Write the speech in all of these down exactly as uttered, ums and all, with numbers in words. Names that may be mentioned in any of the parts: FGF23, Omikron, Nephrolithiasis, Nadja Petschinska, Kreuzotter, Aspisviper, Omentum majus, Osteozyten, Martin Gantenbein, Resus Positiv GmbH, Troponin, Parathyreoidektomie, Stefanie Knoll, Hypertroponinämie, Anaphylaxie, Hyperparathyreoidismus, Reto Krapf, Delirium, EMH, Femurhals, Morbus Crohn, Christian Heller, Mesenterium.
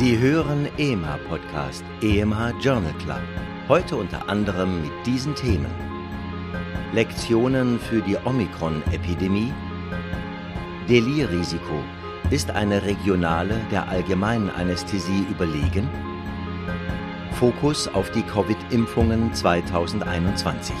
Sie hören E M H-Podcast, E M H Journal Club. Heute unter anderem mit diesen Themen. Lektionen für die Omikron-Epidemie. Delirrisiko. Ist eine regionale der allgemeinen Anästhesie überlegen? Fokus auf die Covid-Impfungen zweitausendeinundzwanzig.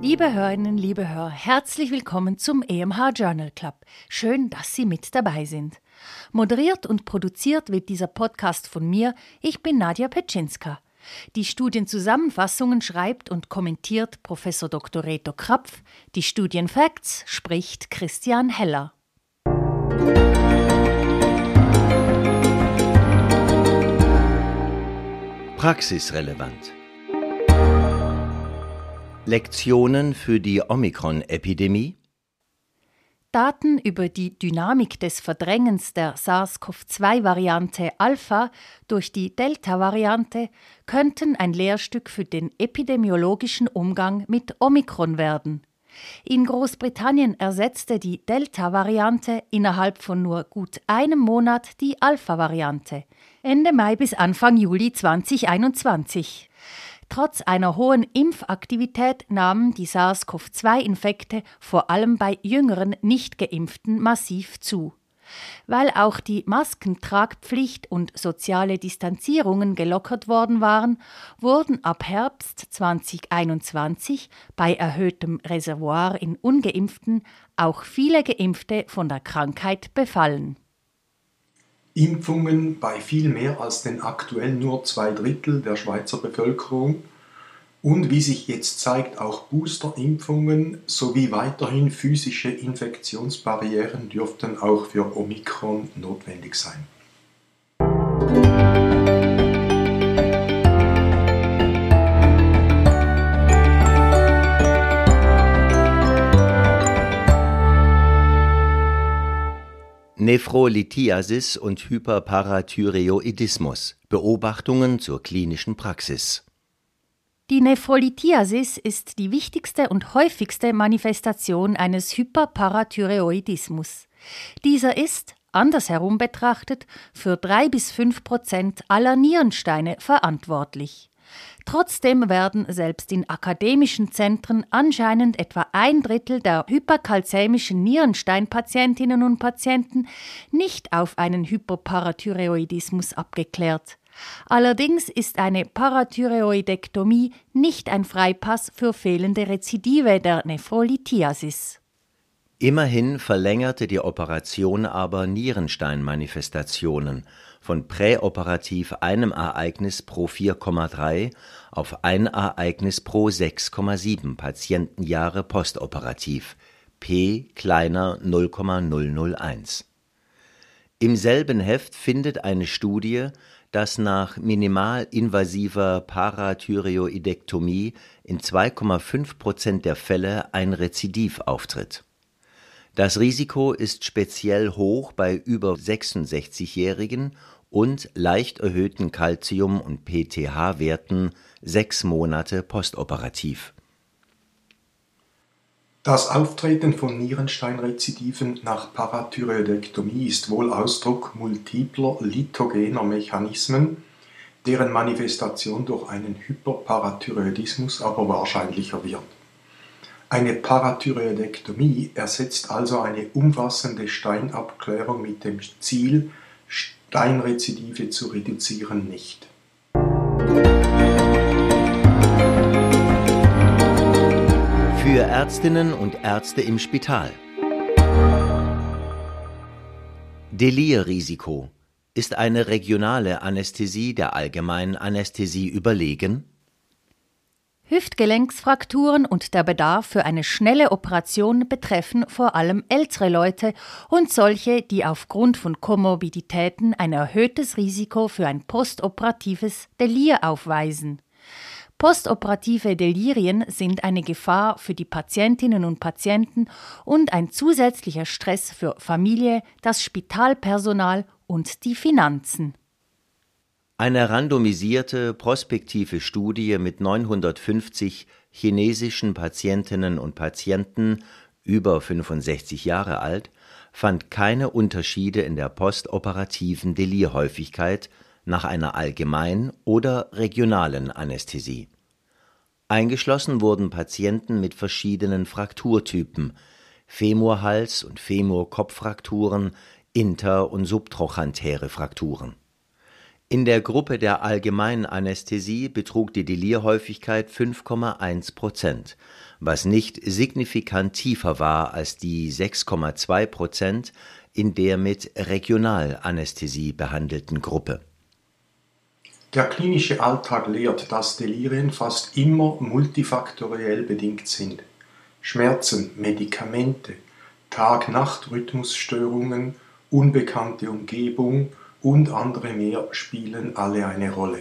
Liebe Hörerinnen, liebe Hörer, herzlich willkommen zum E M H Journal Club. Schön, dass Sie mit dabei sind. Moderiert und produziert wird dieser Podcast von mir. Ich bin Nadja Petschinska. Die Studienzusammenfassungen schreibt und kommentiert Professor Doktor Reto Krapf. Die Studienfacts spricht Christian Heller. Praxisrelevant. Lektionen für die Omikron-Epidemie. Daten über die Dynamik des Verdrängens der SARS-CoV zwei Variante Alpha durch die Delta-Variante könnten ein Lehrstück für den epidemiologischen Umgang mit Omikron werden. In Großbritannien ersetzte die Delta-Variante innerhalb von nur gut einem Monat die Alpha-Variante, Ende Mai bis Anfang Juli zweitausendeinundzwanzig. Trotz einer hohen Impfaktivität nahmen die SARS-CoV zwei Infekte vor allem bei jüngeren Nichtgeimpften massiv zu. Weil auch die Maskentragpflicht und soziale Distanzierungen gelockert worden waren, wurden ab Herbst zweitausendeinundzwanzig bei erhöhtem Reservoir in Ungeimpften auch viele Geimpfte von der Krankheit befallen. Impfungen bei viel mehr als den aktuell nur zwei Drittel der Schweizer Bevölkerung und wie sich jetzt zeigt, auch Boosterimpfungen sowie weiterhin physische Infektionsbarrieren dürften auch für Omikron notwendig sein. Nephrolithiasis und Hyperparathyreoidismus – Beobachtungen zur klinischen Praxis. Die Nephrolithiasis ist die wichtigste und häufigste Manifestation eines Hyperparathyreoidismus. Dieser ist, andersherum betrachtet, für drei bis fünf Prozent aller Nierensteine verantwortlich. Trotzdem werden selbst in akademischen Zentren anscheinend etwa ein Drittel der hyperkalzämischen Nierensteinpatientinnen und Patienten nicht auf einen Hyperparathyreoidismus abgeklärt. Allerdings ist eine Parathyreoidektomie nicht ein Freipass für fehlende Rezidive der Nephrolithiasis. Immerhin verlängerte die Operation aber Nierensteinmanifestationen von präoperativ einem Ereignis pro vier Komma drei auf ein Ereignis pro sechs Komma sieben Patientenjahre postoperativ, p kleiner null Komma null null eins. Im selben Heft findet eine Studie, dass nach minimalinvasiver Parathyreoidektomie in zwei Komma fünf Prozent der Fälle ein Rezidiv auftritt. Das Risiko ist speziell hoch bei über sechsundsechzigjährigen und leicht erhöhten Calcium- und P T H-Werten sechs Monate postoperativ. Das Auftreten von Nierensteinrezidiven nach Parathyreoidektomie ist wohl Ausdruck multipler lithogener Mechanismen, deren Manifestation durch einen Hyperparathyreoidismus aber wahrscheinlicher wird. Eine Parathyreoidektomie ersetzt also eine umfassende Steinabklärung mit dem Ziel, Steinrezidive zu reduzieren, nicht. Für Ärztinnen und Ärzte im Spital. Delirrisiko. Ist eine regionale Anästhesie der allgemeinen Anästhesie überlegen? Hüftgelenksfrakturen und der Bedarf für eine schnelle Operation betreffen vor allem ältere Leute und solche, die aufgrund von Komorbiditäten ein erhöhtes Risiko für ein postoperatives Delir aufweisen. Postoperative Delirien sind eine Gefahr für die Patientinnen und Patienten und ein zusätzlicher Stress für Familie, das Spitalpersonal und die Finanzen. Eine randomisierte, prospektive Studie mit neunhundertfünfzig chinesischen Patientinnen und Patienten über fünfundsechzig Jahre alt fand keine Unterschiede in der postoperativen Delirhäufigkeit nach einer allgemeinen oder regionalen Anästhesie. Eingeschlossen wurden Patienten mit verschiedenen Frakturtypen, Femurhals- und Femurkopffrakturen, Inter- und subtrochantäre Frakturen. In der Gruppe der allgemeinen Anästhesie betrug die Delirhäufigkeit fünf Komma eins Prozent, was nicht signifikant tiefer war als die sechs Komma zwei Prozent in der mit Regionalanästhesie behandelten Gruppe. Der klinische Alltag lehrt, dass Delirien fast immer multifaktoriell bedingt sind. Schmerzen, Medikamente, Tag-Nacht-Rhythmusstörungen, unbekannte Umgebung und andere mehr spielen alle eine Rolle.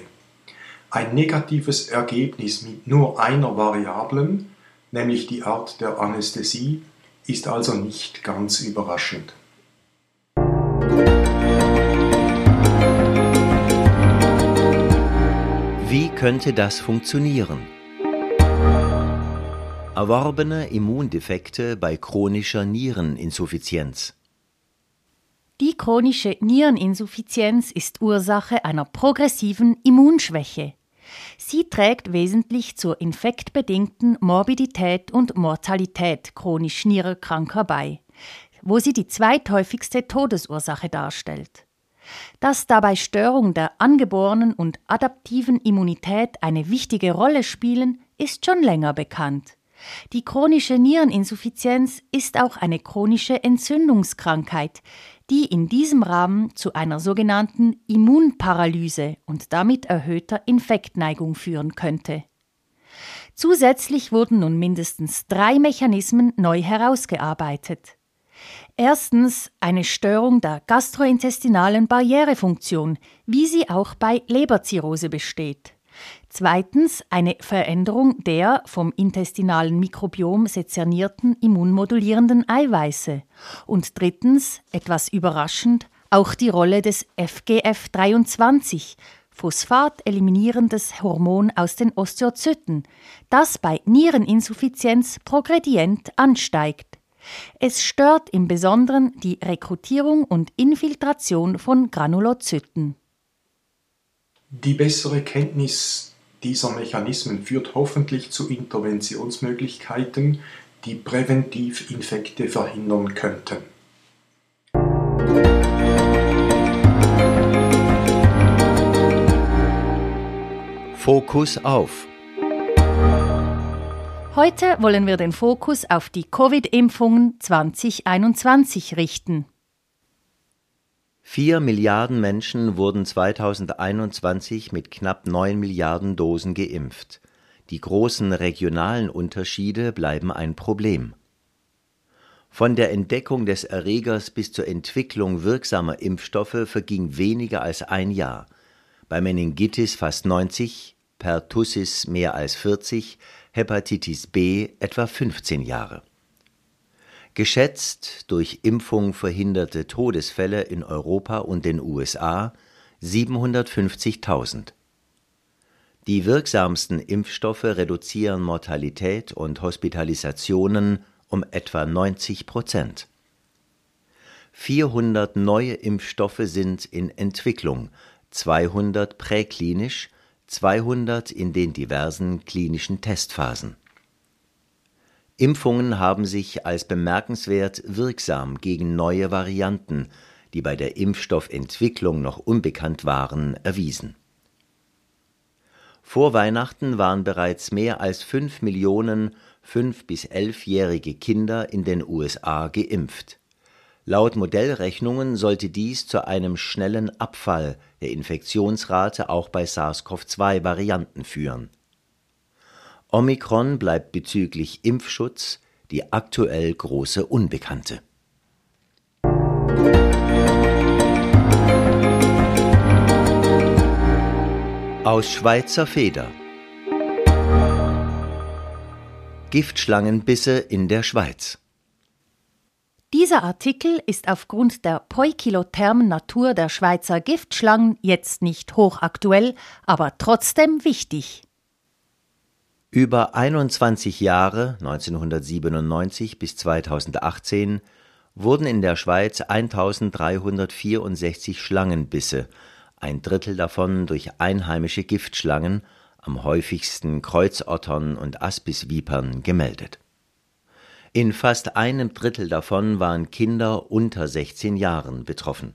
Ein negatives Ergebnis mit nur einer Variablen, nämlich die Art der Anästhesie, ist also nicht ganz überraschend. Wie könnte das funktionieren? Erworbene Immundefekte bei chronischer Niereninsuffizienz. Die chronische Niereninsuffizienz ist Ursache einer progressiven Immunschwäche. Sie trägt wesentlich zur infektbedingten Morbidität und Mortalität chronisch Nierenkranker bei, wo sie die zweithäufigste Todesursache darstellt. Dass dabei Störungen der angeborenen und adaptiven Immunität eine wichtige Rolle spielen, ist schon länger bekannt. Die chronische Niereninsuffizienz ist auch eine chronische Entzündungskrankheit, die in diesem Rahmen zu einer sogenannten Immunparalyse und damit erhöhter Infektneigung führen könnte. Zusätzlich wurden nun mindestens drei Mechanismen neu herausgearbeitet. Erstens eine Störung der gastrointestinalen Barrierefunktion, wie sie auch bei Leberzirrhose besteht. Zweitens eine Veränderung der vom intestinalen Mikrobiom sezernierten immunmodulierenden Eiweiße. Und drittens, etwas überraschend, auch die Rolle des F G F dreiundzwanzig, phosphat-eliminierendes Hormon aus den Osteozyten, das bei Niereninsuffizienz progredient ansteigt. Es stört im Besonderen die Rekrutierung und Infiltration von Granulozyten. Die bessere Kenntnis dieser Mechanismen führt hoffentlich zu Interventionsmöglichkeiten, die präventiv Infekte verhindern könnten. Fokus auf. Heute wollen wir den Fokus auf die Covid-Impfungen zwanzig einundzwanzig richten. Vier Milliarden Menschen wurden zweitausendeinundzwanzig mit knapp neun Milliarden Dosen geimpft. Die großen regionalen Unterschiede bleiben ein Problem. Von der Entdeckung des Erregers bis zur Entwicklung wirksamer Impfstoffe verging weniger als ein Jahr. Bei Meningitis fast neunzig, Pertussis mehr als vierzig, Hepatitis B etwa fünfzehn Jahre. Geschätzt durch Impfung verhinderte Todesfälle in Europa und den U S A siebenhundertfünfzigtausend. Die wirksamsten Impfstoffe reduzieren Mortalität und Hospitalisationen um etwa neunzig Prozent. vierhundert neue Impfstoffe sind in Entwicklung, zweihundert präklinisch, zweihundert in den diversen klinischen Testphasen. Impfungen haben sich als bemerkenswert wirksam gegen neue Varianten, die bei der Impfstoffentwicklung noch unbekannt waren, erwiesen. Vor Weihnachten waren bereits mehr als fünf Millionen fünf- bis elfjährige Kinder in den U S A geimpft. Laut Modellrechnungen sollte dies zu einem schnellen Abfall der Infektionsrate auch bei SARS-CoV zwei Varianten führen. Omikron bleibt bezüglich Impfschutz die aktuell große Unbekannte. Aus Schweizer Feder. Giftschlangenbisse in der Schweiz. Dieser Artikel ist aufgrund der poikilothermen Natur der Schweizer Giftschlangen jetzt nicht hochaktuell, aber trotzdem wichtig. Über einundzwanzig Jahre, neunzehnhundertsiebenundneunzig bis zweitausendachtzehn, wurden in der Schweiz eintausenddreihundertvierundsechzig Schlangenbisse, ein Drittel davon durch einheimische Giftschlangen, am häufigsten Kreuzottern und Aspisvipern, gemeldet. In fast einem Drittel davon waren Kinder unter sechzehn Jahren betroffen.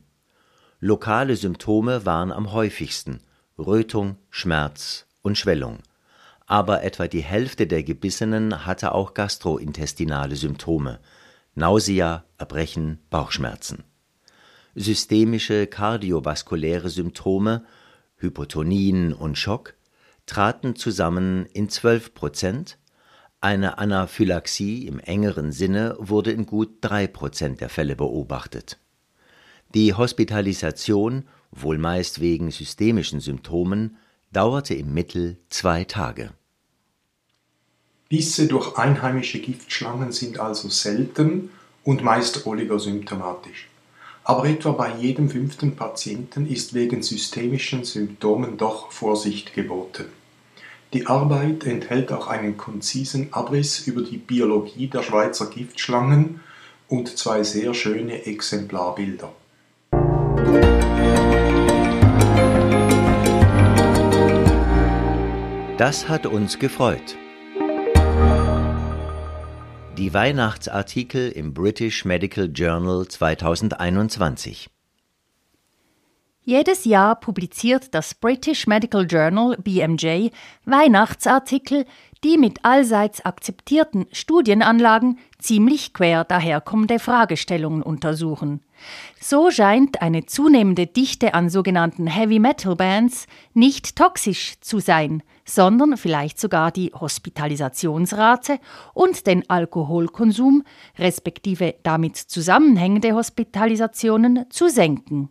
Lokale Symptome waren am häufigsten: Rötung, Schmerz und Schwellung. Aber etwa die Hälfte der Gebissenen hatte auch gastrointestinale Symptome: Nausea, Erbrechen, Bauchschmerzen. Systemische kardiovaskuläre Symptome, Hypotonien und Schock, traten zusammen in zwölf Prozent. Eine Anaphylaxie im engeren Sinne wurde in gut drei Prozent der Fälle beobachtet. Die Hospitalisation, wohl meist wegen systemischen Symptomen, dauerte im Mittel zwei Tage. Bisse durch einheimische Giftschlangen sind also selten und meist oligosymptomatisch. Aber etwa bei jedem fünften Patienten ist wegen systemischen Symptomen doch Vorsicht geboten. Die Arbeit enthält auch einen konzisen Abriss über die Biologie der Schweizer Giftschlangen und zwei sehr schöne Exemplarbilder. Das hat uns gefreut. Die Weihnachtsartikel im British Medical Journal zweitausendeinundzwanzig. Jedes Jahr publiziert das British Medical Journal B M J Weihnachtsartikel, die mit allseits akzeptierten Studienanlagen ziemlich quer daherkommende Fragestellungen untersuchen. So scheint eine zunehmende Dichte an sogenannten Heavy-Metal-Bands nicht toxisch zu sein, sondern vielleicht sogar die Hospitalisationsrate und den Alkoholkonsum, respektive damit zusammenhängende Hospitalisationen, zu senken.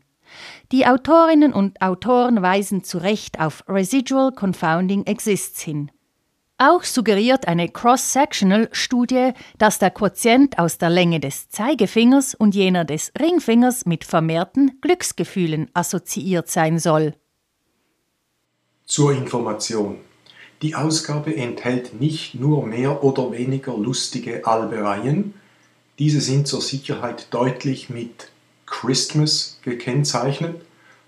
Die Autorinnen und Autoren weisen zu Recht auf Residual Confounding Exists hin. Auch suggeriert eine Cross-Sectional-Studie, dass der Quotient aus der Länge des Zeigefingers und jener des Ringfingers mit vermehrten Glücksgefühlen assoziiert sein soll. Zur Information: Die Ausgabe enthält nicht nur mehr oder weniger lustige Albereien. Diese sind zur Sicherheit deutlich mit Christmas gekennzeichnet,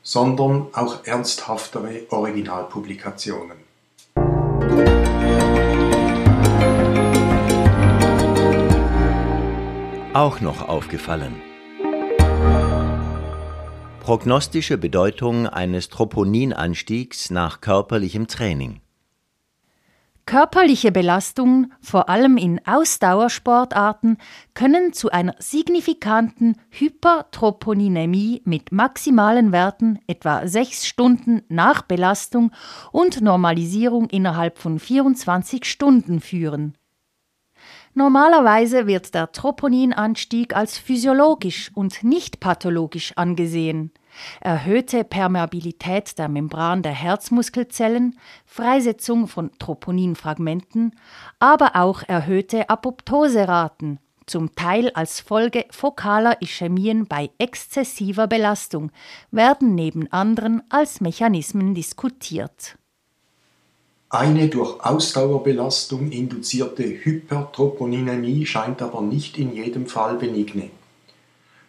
sondern auch ernsthaftere Originalpublikationen. Auch noch aufgefallen: Prognostische Bedeutung eines Troponinanstiegs nach körperlichem Training. Körperliche Belastungen, vor allem in Ausdauersportarten, können zu einer signifikanten Hypertroponinämie mit maximalen Werten etwa sechs Stunden nach Belastung und Normalisierung innerhalb von vierundzwanzig Stunden führen. Normalerweise wird der Troponinanstieg als physiologisch und nicht pathologisch angesehen. Erhöhte Permeabilität der Membran der Herzmuskelzellen, Freisetzung von Troponinfragmenten, aber auch erhöhte Apoptoseraten, zum Teil als Folge fokaler Ischämien bei exzessiver Belastung, werden neben anderen als Mechanismen diskutiert. Eine durch Ausdauerbelastung induzierte Hypertroponinämie scheint aber nicht in jedem Fall benigne.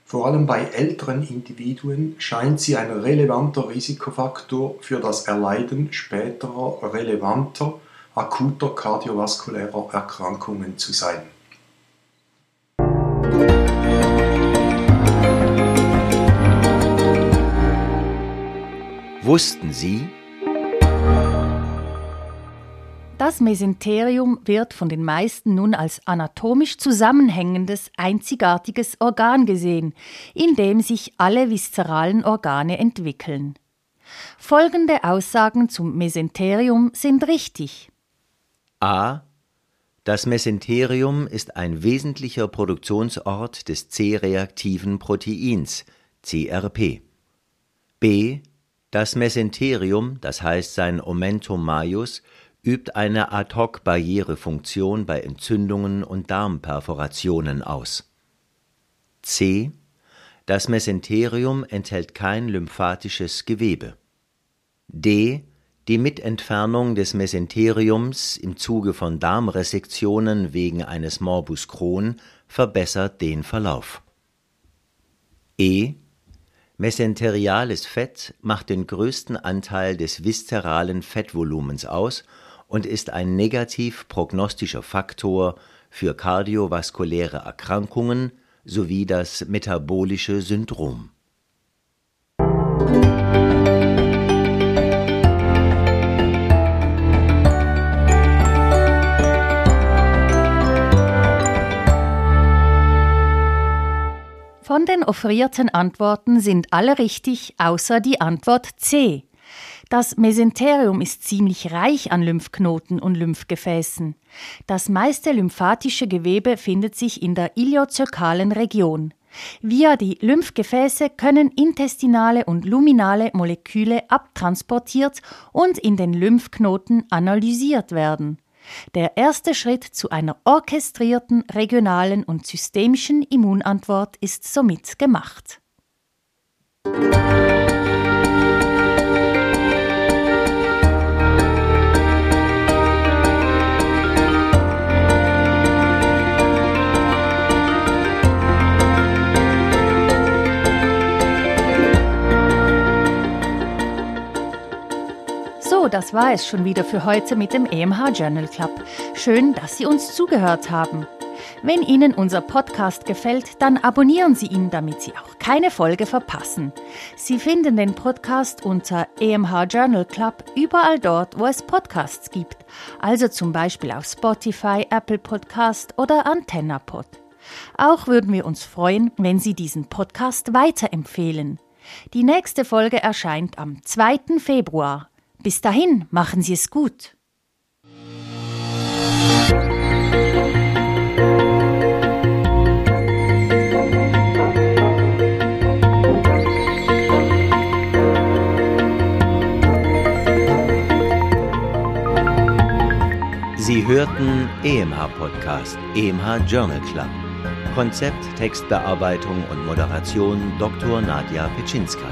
Vor allem bei älteren Individuen scheint sie ein relevanter Risikofaktor für das Erleiden späterer relevanter, akuter kardiovaskulärer Erkrankungen zu sein. Wussten Sie? Das Mesenterium wird von den meisten nun als anatomisch zusammenhängendes, einzigartiges Organ gesehen, in dem sich alle viszeralen Organe entwickeln. Folgende Aussagen zum Mesenterium sind richtig. A. Das Mesenterium ist ein wesentlicher Produktionsort des C-reaktiven Proteins, C R P. B. Das Mesenterium, das heißt sein Omentum majus, übt eine Ad-hoc-Barrierefunktion bei Entzündungen und Darmperforationen aus. C. Das Mesenterium enthält kein lymphatisches Gewebe. D. Die Mitentfernung des Mesenteriums im Zuge von Darmresektionen wegen eines Morbus Crohn verbessert den Verlauf. E. Mesenteriales Fett macht den größten Anteil des viszeralen Fettvolumens aus und ist ein negativ prognostischer Faktor für kardiovaskuläre Erkrankungen sowie das metabolische Syndrom. Von den offerierten Antworten sind alle richtig, außer die Antwort C. Das Mesenterium ist ziemlich reich an Lymphknoten und Lymphgefäßen. Das meiste lymphatische Gewebe findet sich in der iliozirkalen Region. Via die Lymphgefäße können intestinale und luminale Moleküle abtransportiert und in den Lymphknoten analysiert werden. Der erste Schritt zu einer orchestrierten, regionalen und systemischen Immunantwort ist somit gemacht. Das war es schon wieder für heute mit dem E M H Journal Club. Schön, dass Sie uns zugehört haben. Wenn Ihnen unser Podcast gefällt, dann abonnieren Sie ihn, damit Sie auch keine Folge verpassen. Sie finden den Podcast unter E M H Journal Club überall dort, wo es Podcasts gibt, also zum Beispiel auf Spotify, Apple Podcast oder AntennaPod. Auch würden wir uns freuen, wenn Sie diesen Podcast weiterempfehlen. Die nächste Folge erscheint am zweiten Februar. Bis dahin machen Sie es gut. Sie hörten E M H-Podcast, E M H-Journal Club. Konzept, Textbearbeitung und Moderation Doktor Nadja Petschinska.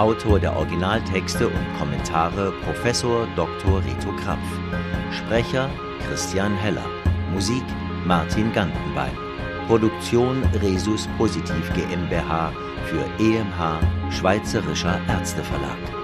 Autor der Originaltexte und Kommentare Professor Doktor Reto Krapf. Sprecher Christian Heller. Musik Martin Gantenbein. Produktion Resus Positiv GmbH für E M H Schweizerischer Ärzteverlag.